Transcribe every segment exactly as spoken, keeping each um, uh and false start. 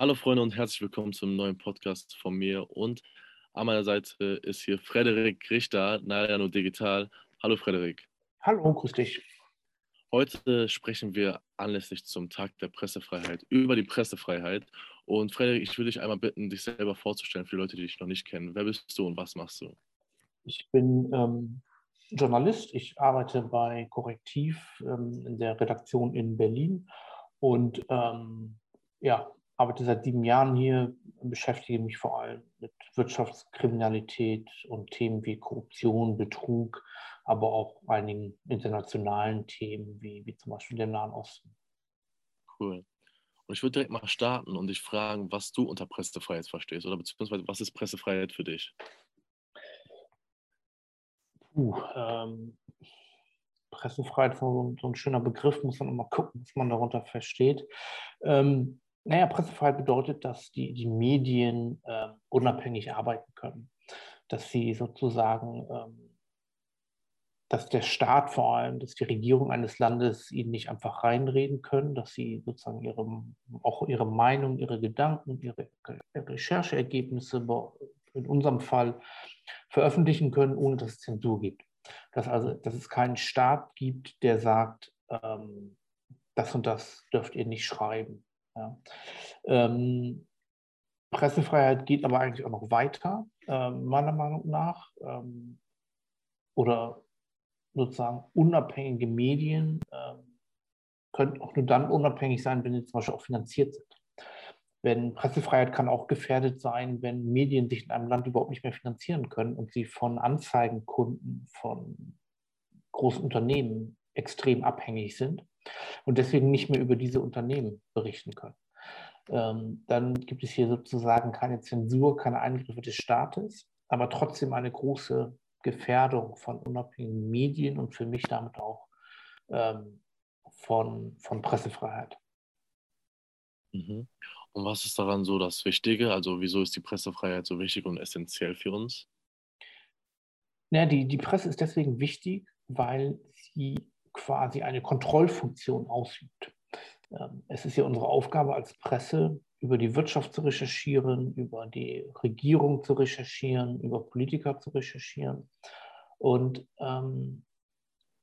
Hallo Freunde und herzlich willkommen zum neuen Podcast von mir, und an meiner Seite ist hier Frederik Richter, naja nur digital. Hallo Frederik. Hallo, grüß dich. Heute sprechen wir anlässlich zum Tag der Pressefreiheit über die Pressefreiheit, und Frederik, ich würde dich einmal bitten, dich selber vorzustellen für die Leute, die dich noch nicht kennen. Wer bist du und was machst du? Ich bin ähm, Journalist, ich arbeite bei Korrektiv ähm, in der Redaktion in Berlin und ähm, ja, arbeite seit sieben Jahren hier, beschäftige mich vor allem mit Wirtschaftskriminalität und Themen wie Korruption, Betrug, aber auch einigen internationalen Themen wie, wie zum Beispiel dem Nahen Osten. Cool. Und ich würde direkt mal starten und dich fragen, was du unter Pressefreiheit verstehst, oder beziehungsweise was ist Pressefreiheit für dich? Puh, ähm, Pressefreiheit, so ein schöner Begriff, muss man immer gucken, was man darunter versteht. Ähm, Naja, Pressefreiheit bedeutet, dass die, die Medien äh, unabhängig arbeiten können, dass sie sozusagen, ähm, dass der Staat vor allem, dass die Regierung eines Landes ihnen nicht einfach reinreden können, dass sie sozusagen ihre, auch ihre Meinung, ihre Gedanken, ihre, ihre Rechercheergebnisse in unserem Fall veröffentlichen können, ohne dass es Zensur gibt. Dass, also, dass es keinen Staat gibt, der sagt, ähm, das und das dürft ihr nicht schreiben. Ja. Ähm, Pressefreiheit geht aber eigentlich auch noch weiter, äh, meiner Meinung nach. Ähm, oder sozusagen unabhängige Medien äh, können auch nur dann unabhängig sein, wenn sie zum Beispiel auch finanziert sind. Wenn Pressefreiheit kann auch gefährdet sein, wenn Medien sich in einem Land überhaupt nicht mehr finanzieren können und sie von Anzeigenkunden, von großen Unternehmen extrem abhängig sind und deswegen nicht mehr über diese Unternehmen berichten können. Ähm, dann gibt es hier sozusagen keine Zensur, keine Eingriffe des Staates, aber trotzdem eine große Gefährdung von unabhängigen Medien und für mich damit auch ähm, von, von Pressefreiheit. Mhm. Und was ist daran so das Wichtige? Also wieso ist die Pressefreiheit so wichtig und essentiell für uns? Ja, die, die Presse ist deswegen wichtig, weil sie quasi eine Kontrollfunktion ausübt. Es ist ja unsere Aufgabe als Presse, über die Wirtschaft zu recherchieren, über die Regierung zu recherchieren, über Politiker zu recherchieren. Und ähm,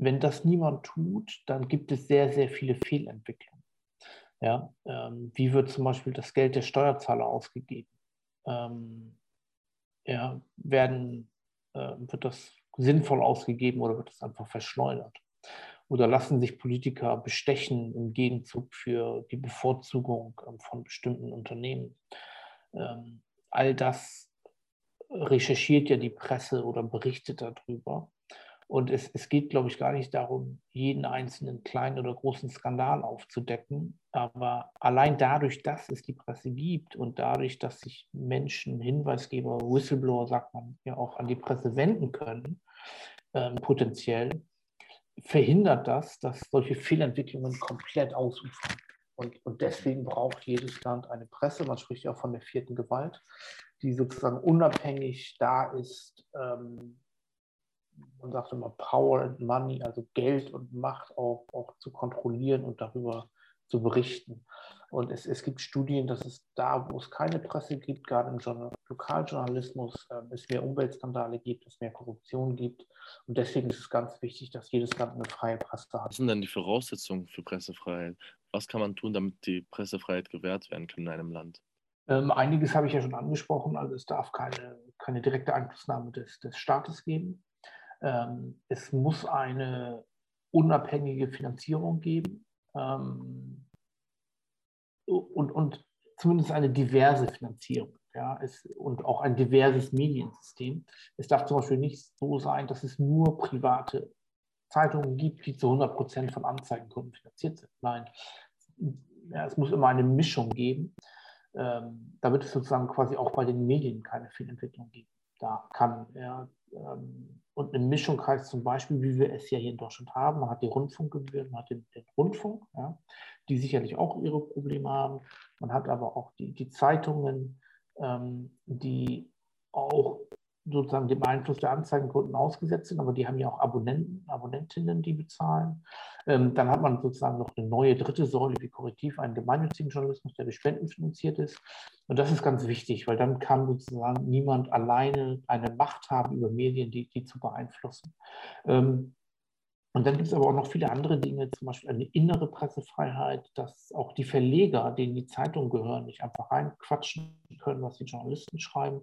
wenn das niemand tut, dann gibt es sehr, sehr viele Fehlentwicklungen. Ja, ähm, wie wird zum Beispiel das Geld der Steuerzahler ausgegeben? Ähm, ja, werden, äh, wird das sinnvoll ausgegeben oder wird das einfach verschleudert? Oder lassen sich Politiker bestechen im Gegenzug für die Bevorzugung von bestimmten Unternehmen? All das recherchiert ja die Presse oder berichtet darüber. Und es, es geht, glaube ich, gar nicht darum, jeden einzelnen kleinen oder großen Skandal aufzudecken. Aber allein dadurch, dass es die Presse gibt und dadurch, dass sich Menschen, Hinweisgeber, Whistleblower, sagt man, ja auch an die Presse wenden können, äh, potenziell, verhindert das, dass solche Fehlentwicklungen komplett ausufern. Und, und deswegen braucht jedes Land eine Presse, man spricht ja auch von der vierten Gewalt, die sozusagen unabhängig da ist, ähm, man sagt immer Power and Money, also Geld und Macht auch, auch zu kontrollieren und darüber zu berichten. Und es, es gibt Studien, dass es da, wo es keine Presse gibt, gerade im Journal- Lokaljournalismus, äh, es mehr Umweltskandale gibt, es mehr Korruption gibt. Und deswegen ist es ganz wichtig, dass jedes Land eine freie Presse hat. Was sind denn die Voraussetzungen für Pressefreiheit? Was kann man tun, damit die Pressefreiheit gewährt werden kann in einem Land? Ähm, einiges habe ich ja schon angesprochen. Also es darf keine, keine direkte Einflussnahme des, des Staates geben. Ähm, es muss eine unabhängige Finanzierung geben. Und, und zumindest eine diverse Finanzierung, ja, es, und auch ein diverses Mediensystem. Es darf zum Beispiel nicht so sein, dass es nur private Zeitungen gibt, die zu hundert Prozent von Anzeigenkunden finanziert sind. Nein, ja, es muss immer eine Mischung geben, ähm, damit es sozusagen quasi auch bei den Medien keine Fehlentwicklung gibt. Da kann ja, ähm, und eine Mischung heißt zum Beispiel, wie wir es ja hier in Deutschland haben, man hat die Rundfunkgebühren, man hat den, den Rundfunk, ja, die sicherlich auch ihre Probleme haben. Man hat aber auch die, die Zeitungen, ähm, die auch sozusagen dem Einfluss der Anzeigenkunden ausgesetzt sind, aber die haben ja auch Abonnenten, Abonnentinnen, die bezahlen. Ähm, dann hat man sozusagen noch eine neue dritte Säule wie Korrektiv, einen gemeinnützigen Journalismus, der durch Spenden finanziert ist. Und das ist ganz wichtig, weil dann kann sozusagen niemand alleine eine Macht haben über Medien, die, die zu beeinflussen. Ähm, Und dann gibt es aber auch noch viele andere Dinge, zum Beispiel eine innere Pressefreiheit, dass auch die Verleger, denen die Zeitungen gehören, nicht einfach reinquatschen können, was die Journalisten schreiben.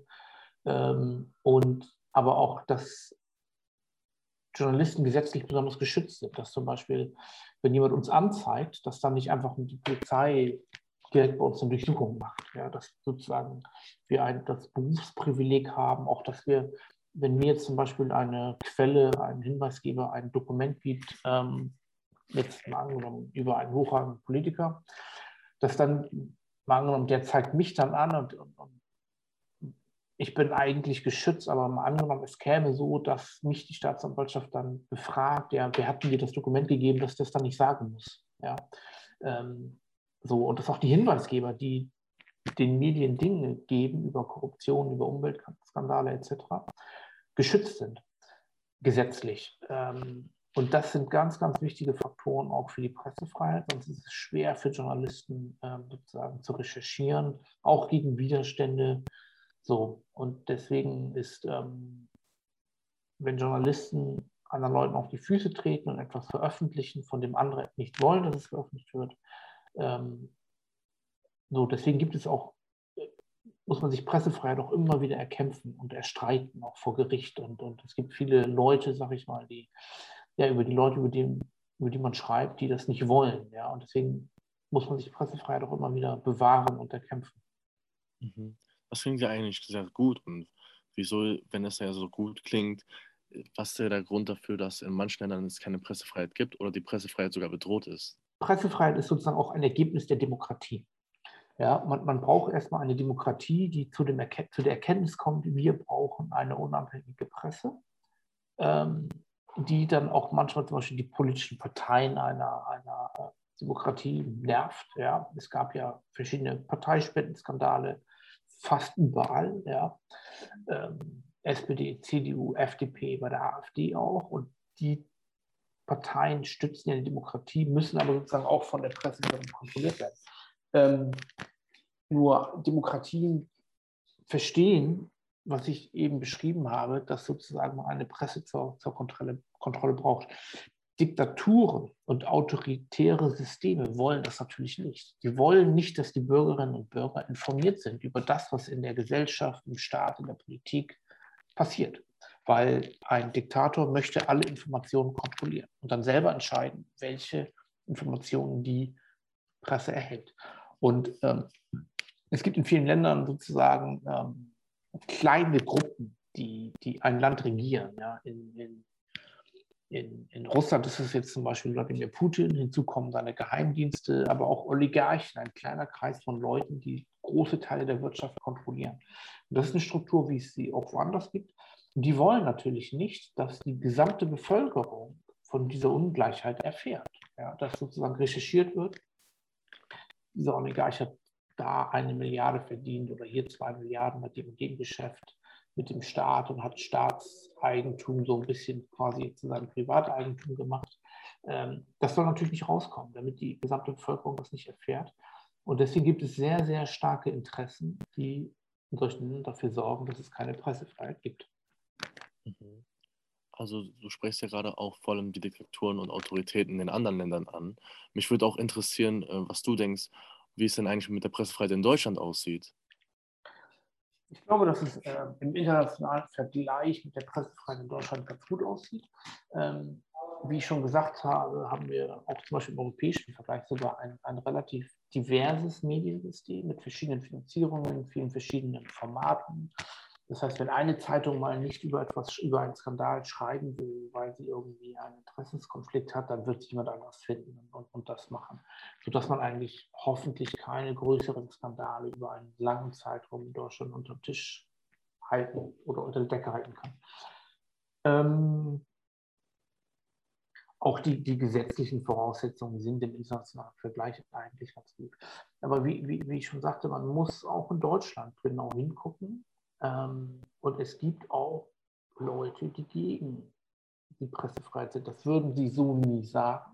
Ähm, und aber auch, dass Journalisten gesetzlich besonders geschützt sind. Dass zum Beispiel, wenn jemand uns anzeigt, dass dann nicht einfach die Polizei direkt bei uns eine Durchsuchung macht. Ja, dass sozusagen wir ein, das Berufsprivileg haben, auch dass wir... Wenn mir jetzt zum Beispiel eine Quelle, ein Hinweisgeber, ein Dokument gibt, ähm, jetzt mal angenommen über einen hochrangigen Politiker, dass dann, mal angenommen, der zeigt mich dann an und, und, und ich bin eigentlich geschützt, aber mal angenommen, es käme so, dass mich die Staatsanwaltschaft dann befragt, ja, wer hat denn dir das Dokument gegeben, dass das dann nicht sagen muss. Ja? Ähm, so, und dass auch die Hinweisgeber, die den Medien Dinge geben über Korruption, über Umweltskandale et cetera, geschützt sind, gesetzlich. Und das sind ganz, ganz wichtige Faktoren auch für die Pressefreiheit, sonst ist es schwer für Journalisten sozusagen zu recherchieren, auch gegen Widerstände. So. Und deswegen ist, wenn Journalisten anderen Leuten auf die Füße treten und etwas veröffentlichen, von dem andere nicht wollen, dass es veröffentlicht wird, so, deswegen gibt es auch, muss man sich Pressefreiheit auch immer wieder erkämpfen und erstreiten, auch vor Gericht. Und, und es gibt viele Leute, sag ich mal, die, ja, über die Leute, über die, über die man schreibt, die das nicht wollen. Ja? Und deswegen muss man sich Pressefreiheit auch immer wieder bewahren und erkämpfen. Mhm. Das klingt ja eigentlich sehr gut. Und wieso, wenn das ja so gut klingt, was ist der Grund dafür, dass in manchen Ländern es keine Pressefreiheit gibt oder die Pressefreiheit sogar bedroht ist? Pressefreiheit ist sozusagen auch ein Ergebnis der Demokratie. Ja, man, man braucht erstmal eine Demokratie, die zu, dem Erke- zu der Erkenntnis kommt, wir brauchen eine unabhängige Presse, ähm, die dann auch manchmal zum Beispiel die politischen Parteien einer, einer Demokratie nervt. Ja. Es gab ja verschiedene Parteispendenskandale fast überall. Ja. Ähm, S P D, C D U, F D P, bei der AfD auch. Und die Parteien stützen ja die Demokratie, müssen aber sozusagen auch von der Presse kontrolliert werden. Ähm, nur Demokratien verstehen, was ich eben beschrieben habe, dass sozusagen eine Presse zur, zur Kontrolle, Kontrolle braucht. Diktaturen und autoritäre Systeme wollen das natürlich nicht. Die wollen nicht, dass die Bürgerinnen und Bürger informiert sind über das, was in der Gesellschaft, im Staat, in der Politik passiert. Weil ein Diktator möchte alle Informationen kontrollieren und dann selber entscheiden, welche Informationen die Presse erhält. Und ähm, es gibt in vielen Ländern sozusagen ähm, kleine Gruppen, die, die ein Land regieren. Ja? In, in, in, in Russland ist es jetzt zum Beispiel Wladimir Putin, hinzu kommen seine Geheimdienste, aber auch Oligarchen, ein kleiner Kreis von Leuten, die große Teile der Wirtschaft kontrollieren. Und das ist eine Struktur, wie es sie auch woanders gibt. Und die wollen natürlich nicht, dass die gesamte Bevölkerung von dieser Ungleichheit erfährt, ja? Dass sozusagen recherchiert wird, dieser Oligarch hat da eine Milliarde verdient oder hier zwei Milliarden mit dem Gegengeschäft mit dem Staat und hat Staatseigentum so ein bisschen quasi zu seinem Privateigentum gemacht. Das soll natürlich nicht rauskommen, damit die gesamte Bevölkerung das nicht erfährt. Und deswegen gibt es sehr, sehr starke Interessen, die in solchen Ländern dafür sorgen, dass es keine Pressefreiheit gibt. Also du sprichst ja gerade auch vor allem die Diktaturen und Autoritäten in den anderen Ländern an. Mich würde auch interessieren, was du denkst, wie es denn eigentlich mit der Pressefreiheit in Deutschland aussieht. Ich glaube, dass es äh, im internationalen Vergleich mit der Pressefreiheit in Deutschland ganz gut aussieht. Ähm, wie ich schon gesagt habe, haben wir auch zum Beispiel im europäischen Vergleich sogar ein, ein relativ diverses Mediensystem mit verschiedenen Finanzierungen, vielen verschiedenen Formaten. Das heißt, wenn eine Zeitung mal nicht über etwas, über einen Skandal schreiben will, weil sie irgendwie einen Interessenskonflikt hat, dann wird sich jemand anders finden und, und das machen. Sodass man eigentlich hoffentlich keine größeren Skandale über einen langen Zeitraum in Deutschland unter den Tisch halten oder unter die Decke halten kann. Ähm, auch die, die gesetzlichen Voraussetzungen sind im internationalen Vergleich eigentlich ganz gut. Aber wie, wie, wie ich schon sagte, man muss auch in Deutschland genau hingucken, Ähm, und es gibt auch Leute, die gegen die Pressefreiheit sind. Das würden sie so nie sagen.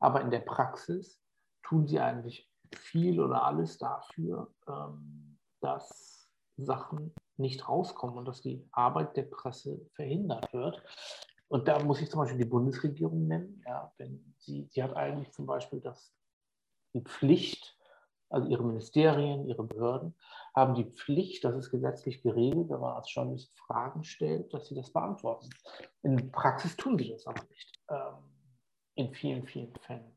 Aber in der Praxis tun sie eigentlich viel oder alles dafür, ähm, dass Sachen nicht rauskommen und dass die Arbeit der Presse verhindert wird. Und da muss ich zum Beispiel die Bundesregierung nennen. Ja, wenn sie, sie hat eigentlich zum Beispiel das, die Pflicht, also ihre Ministerien, ihre Behörden haben die Pflicht, das ist gesetzlich geregelt, wenn man als Journalist Fragen stellt, dass sie das beantworten. In der Praxis tun sie das aber nicht. Ähm, in vielen, vielen Fällen.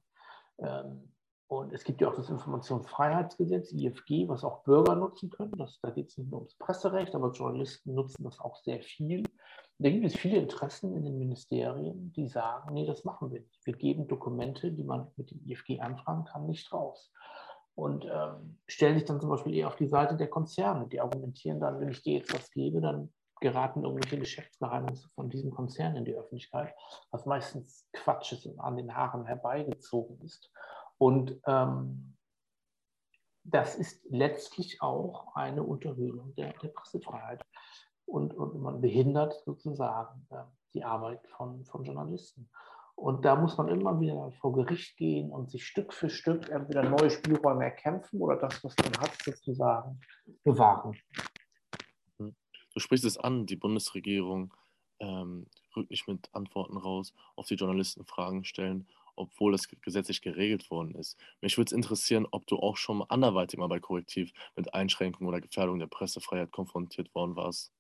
Ähm, und es gibt ja auch das Informationsfreiheitsgesetz, I F G, was auch Bürger nutzen können. Das, da geht es nicht nur ums Presserecht, aber Journalisten nutzen das auch sehr viel. Da gibt es viele Interessen in den Ministerien, die sagen, nee, das machen wir nicht. Wir geben Dokumente, die man mit dem I F G anfragen kann, nicht raus. Und ähm, stellen sich dann zum Beispiel eher auf die Seite der Konzerne. Die argumentieren dann, wenn ich dir jetzt was gebe, dann geraten irgendwelche Geschäftsgeheimnisse von diesem Konzern in die Öffentlichkeit, was meistens Quatsch ist und an den Haaren herbeigezogen ist. Und ähm, das ist letztlich auch eine Unterhöhlung der, der Pressefreiheit. Und, und man behindert sozusagen äh, die Arbeit von, von Journalisten. Und da muss man immer wieder vor Gericht gehen und sich Stück für Stück entweder neue Spielräume erkämpfen oder das, was man hat, sozusagen bewahren. Du sprichst es an, die Bundesregierung ähm, rückt nicht mit Antworten raus, auf die Journalisten Fragen stellen, obwohl das gesetzlich geregelt worden ist. Mich würde es interessieren, ob du auch schon anderweitig mal bei Korrektiv mit Einschränkungen oder Gefährdung der Pressefreiheit konfrontiert worden warst.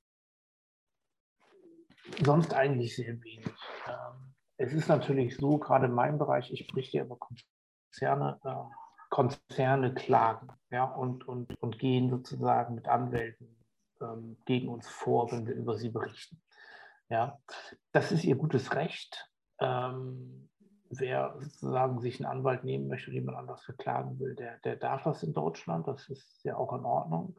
Sonst eigentlich sehr wenig. Ähm, es ist natürlich so, gerade in meinem Bereich, ich spreche hier über Konzerne, äh, Konzerne klagen ja, und, und, und gehen sozusagen mit Anwälten ähm, gegen uns vor, wenn wir über sie berichten. Ja. Das ist ihr gutes Recht. Ähm, wer sozusagen sich einen Anwalt nehmen möchte und jemand anders verklagen will, der, der darf das in Deutschland. Das ist ja auch in Ordnung.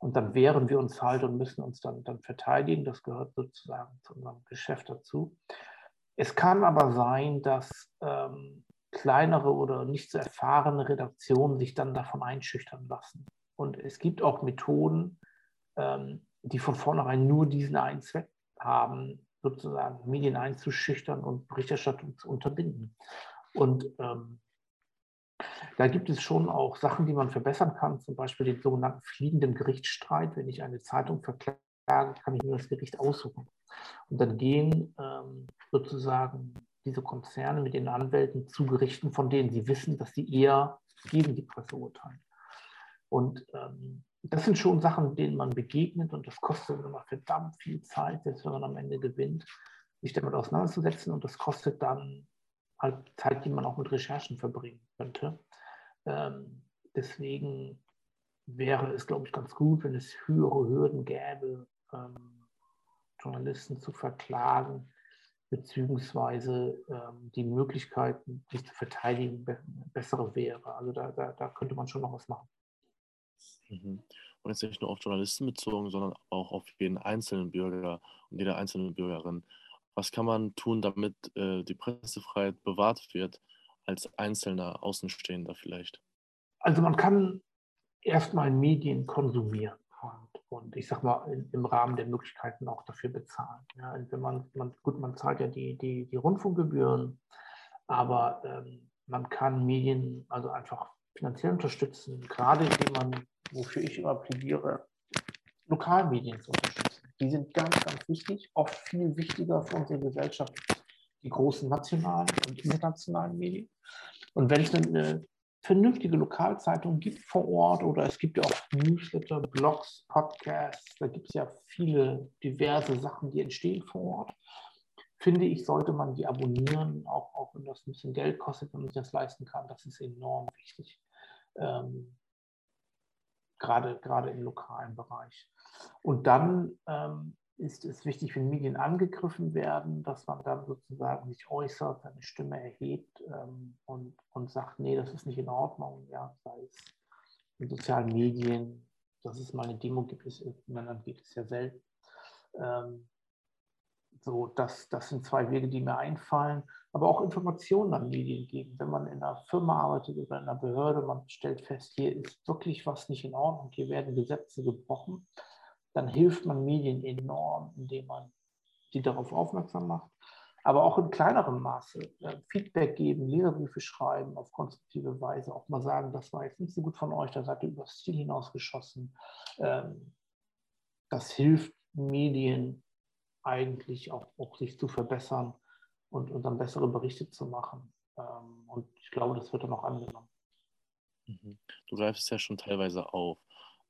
Und dann wehren wir uns halt und müssen uns dann, dann verteidigen. Das gehört sozusagen zu unserem Geschäft dazu. Es kann aber sein, dass ähm, kleinere oder nicht so erfahrene Redaktionen sich dann davon einschüchtern lassen. Und es gibt auch Methoden, ähm, die von vornherein nur diesen einen Zweck haben, sozusagen Medien einzuschüchtern und Berichterstattung zu unterbinden. Und ähm, da gibt es schon auch Sachen, die man verbessern kann, zum Beispiel den sogenannten fliegenden Gerichtsstreit. Wenn ich eine Zeitung verklage, kann ich mir das Gericht aussuchen. Und dann gehen ähm, sozusagen diese Konzerne mit den Anwälten zu Gerichten, von denen sie wissen, dass sie eher gegen die Presse urteilen. Und ähm, das sind schon Sachen, denen man begegnet, und das kostet immer verdammt viel Zeit, selbst wenn man am Ende gewinnt, sich damit auseinanderzusetzen, und das kostet dann halt Zeit, die man auch mit Recherchen verbringen könnte. Ähm, deswegen wäre es, glaube ich, ganz gut, wenn es höhere Hürden gäbe, ähm, Journalisten zu verklagen, beziehungsweise ähm, die Möglichkeiten, sich zu verteidigen, be- bessere wäre. Also da, da, da könnte man schon noch was machen. Mhm. Und jetzt nicht nur auf Journalisten bezogen, sondern auch auf jeden einzelnen Bürger und jede einzelne Bürgerin. Was kann man tun, damit äh, die Pressefreiheit bewahrt wird, als einzelner Außenstehender vielleicht? Also man kann erstmal Medien konsumieren und, und ich sag mal in, im Rahmen der Möglichkeiten auch dafür bezahlen. Ja, wenn man, man, gut, man zahlt ja die, die, die Rundfunkgebühren, aber ähm, man kann Medien also einfach finanziell unterstützen, gerade indem man, wofür ich immer plädiere, Lokalmedien zu unterstützen. Die sind ganz, ganz wichtig, oft viel wichtiger für unsere Gesellschaft, die großen nationalen und internationalen Medien. Und wenn es eine vernünftige Lokalzeitung gibt vor Ort, oder es gibt ja auch Newsletter, Blogs, Podcasts, da gibt es ja viele diverse Sachen, die entstehen vor Ort, finde ich, sollte man die abonnieren, auch, auch wenn das ein bisschen Geld kostet, wenn man sich das leisten kann. Das ist enorm wichtig. Ähm, Gerade, gerade im lokalen Bereich. Und dann ähm, ist es wichtig, wenn Medien angegriffen werden, dass man dann sozusagen sich äußert, seine Stimme erhebt ähm, und, und sagt, nee, das ist nicht in Ordnung, ja, sei es in sozialen Medien, dass es mal eine Demo gibt, es in anderen geht es ja selten. Ähm, so, das, das sind zwei Wege, die mir einfallen. Aber auch Informationen an Medien geben. Wenn man in einer Firma arbeitet oder in einer Behörde, man stellt fest, hier ist wirklich was nicht in Ordnung, hier werden Gesetze gebrochen, dann hilft man Medien enorm, indem man sie darauf aufmerksam macht. Aber auch in kleinerem Maße äh, Feedback geben, Leserbriefe schreiben auf konstruktive Weise, auch mal sagen, das war jetzt nicht so gut von euch, da seid ihr übers Ziel hinausgeschossen. Ähm, das hilft Medien eigentlich auch, auch sich zu verbessern und, und dann bessere Berichte zu machen. Ähm, und ich glaube, das wird dann auch angenommen. Mhm. Du greifst es ja schon teilweise auf.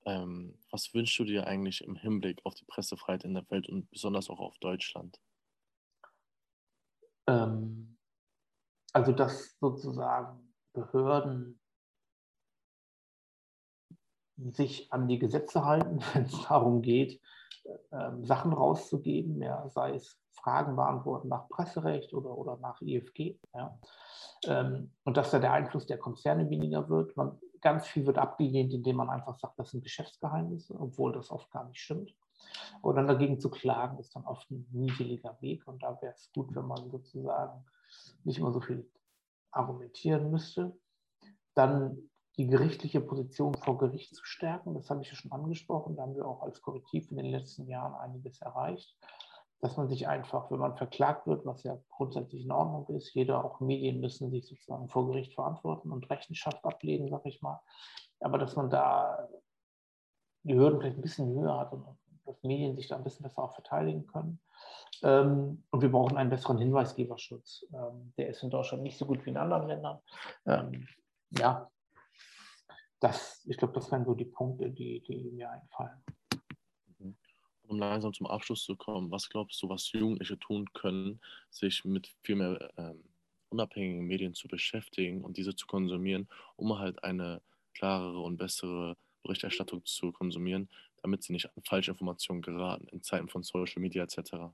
Ähm, was wünschst du dir eigentlich im Hinblick auf die Pressefreiheit in der Welt und besonders auch auf Deutschland? Also, dass sozusagen Behörden sich an die Gesetze halten, wenn es darum geht, Sachen rauszugeben, ja, sei es Fragen beantworten nach Presserecht oder, oder nach I F G. Ja. Und dass da der Einfluss der Konzerne weniger wird. Man, ganz viel wird abgelehnt, indem man einfach sagt, das sind Geschäftsgeheimnisse, obwohl das oft gar nicht stimmt. Und dann dagegen zu klagen, ist dann oft ein mühseliger Weg. Und da wäre es gut, wenn man sozusagen nicht immer so viel argumentieren müsste. Dann die gerichtliche Position vor Gericht zu stärken, das habe ich ja schon angesprochen. Da haben wir auch als Korrektiv in den letzten Jahren einiges erreicht, dass man sich einfach, wenn man verklagt wird, was ja grundsätzlich in Ordnung ist, jeder, auch Medien müssen sich sozusagen vor Gericht verantworten und Rechenschaft ablegen, sage ich mal. Aber dass man da die Hürden vielleicht ein bisschen höher hat und dass Medien sich da ein bisschen besser auch verteidigen können. Und wir brauchen einen besseren Hinweisgeberschutz. Der ist in Deutschland nicht so gut wie in anderen Ländern. Ja, das, ich glaube, das wären so die Punkte, die, die mir einfallen. Um langsam zum Abschluss zu kommen, was glaubst du, was Jugendliche tun können, sich mit viel mehr ähm, unabhängigen Medien zu beschäftigen und diese zu konsumieren, um halt eine klarere und bessere Berichterstattung zu konsumieren, damit sie nicht an Falschinformationen geraten in Zeiten von Social Media et cetera?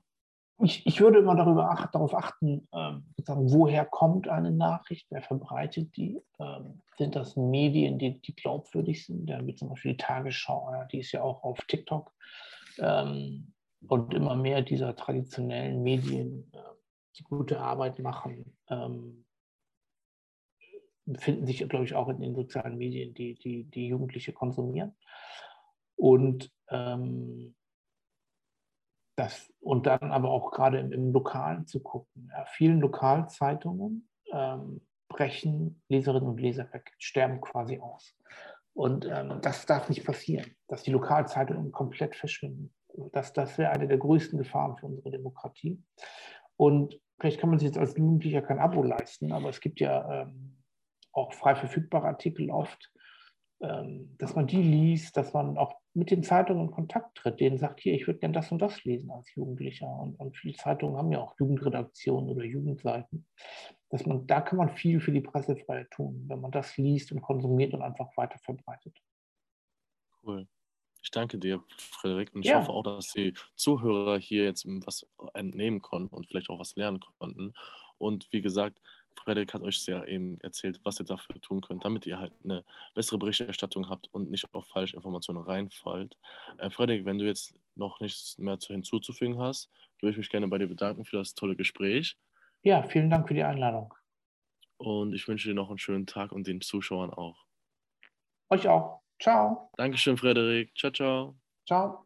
Ich, ich würde immer darüber ach, darauf achten, ähm, woher kommt eine Nachricht, wer verbreitet die? Ähm, sind das Medien, die, die glaubwürdig sind? Ja, wie zum Beispiel die Tagesschau, die ist ja auch auf TikTok. Ähm, und immer mehr dieser traditionellen Medien, äh, die gute Arbeit machen, ähm, finden sich, glaube ich, auch in den sozialen Medien, die die, die Jugendliche konsumieren. Und, ähm, das, und dann aber auch gerade im, im Lokalen zu gucken. Ja, vielen Lokalzeitungen ähm, brechen Leserinnen und Leser weg, sterben quasi aus. Und ähm, das darf nicht passieren, dass die Lokalzeitungen komplett verschwinden. Das, das wäre eine der größten Gefahren für unsere Demokratie. Und vielleicht kann man sich jetzt als Jugendlicher kein Abo leisten, aber es gibt ja ähm, auch frei verfügbare Artikel oft, ähm, dass man die liest, dass man auch mit den Zeitungen in Kontakt tritt, denen sagt, hier, ich würde gerne das und das lesen als Jugendlicher. Und, und viele Zeitungen haben ja auch Jugendredaktionen oder Jugendseiten. Dass man, da kann man viel für die Pressefreiheit tun, wenn man das liest und konsumiert und einfach weiter verbreitet. Cool. Ich danke dir, Frederik. Und ich ja. hoffe auch, dass die Zuhörer hier jetzt was entnehmen konnten und vielleicht auch was lernen konnten. Und wie gesagt, Frederik hat euch sehr eben erzählt, was ihr dafür tun könnt, damit ihr halt eine bessere Berichterstattung habt und nicht auf falsche Informationen reinfallt. Äh, Frederik, wenn du jetzt noch nichts mehr hinzuzufügen hast, würde ich mich gerne bei dir bedanken für das tolle Gespräch. Ja, vielen Dank für die Einladung. Und ich wünsche dir noch einen schönen Tag und den Zuschauern auch. Euch auch. Ciao. Dankeschön, Frederik. Ciao, ciao. Ciao.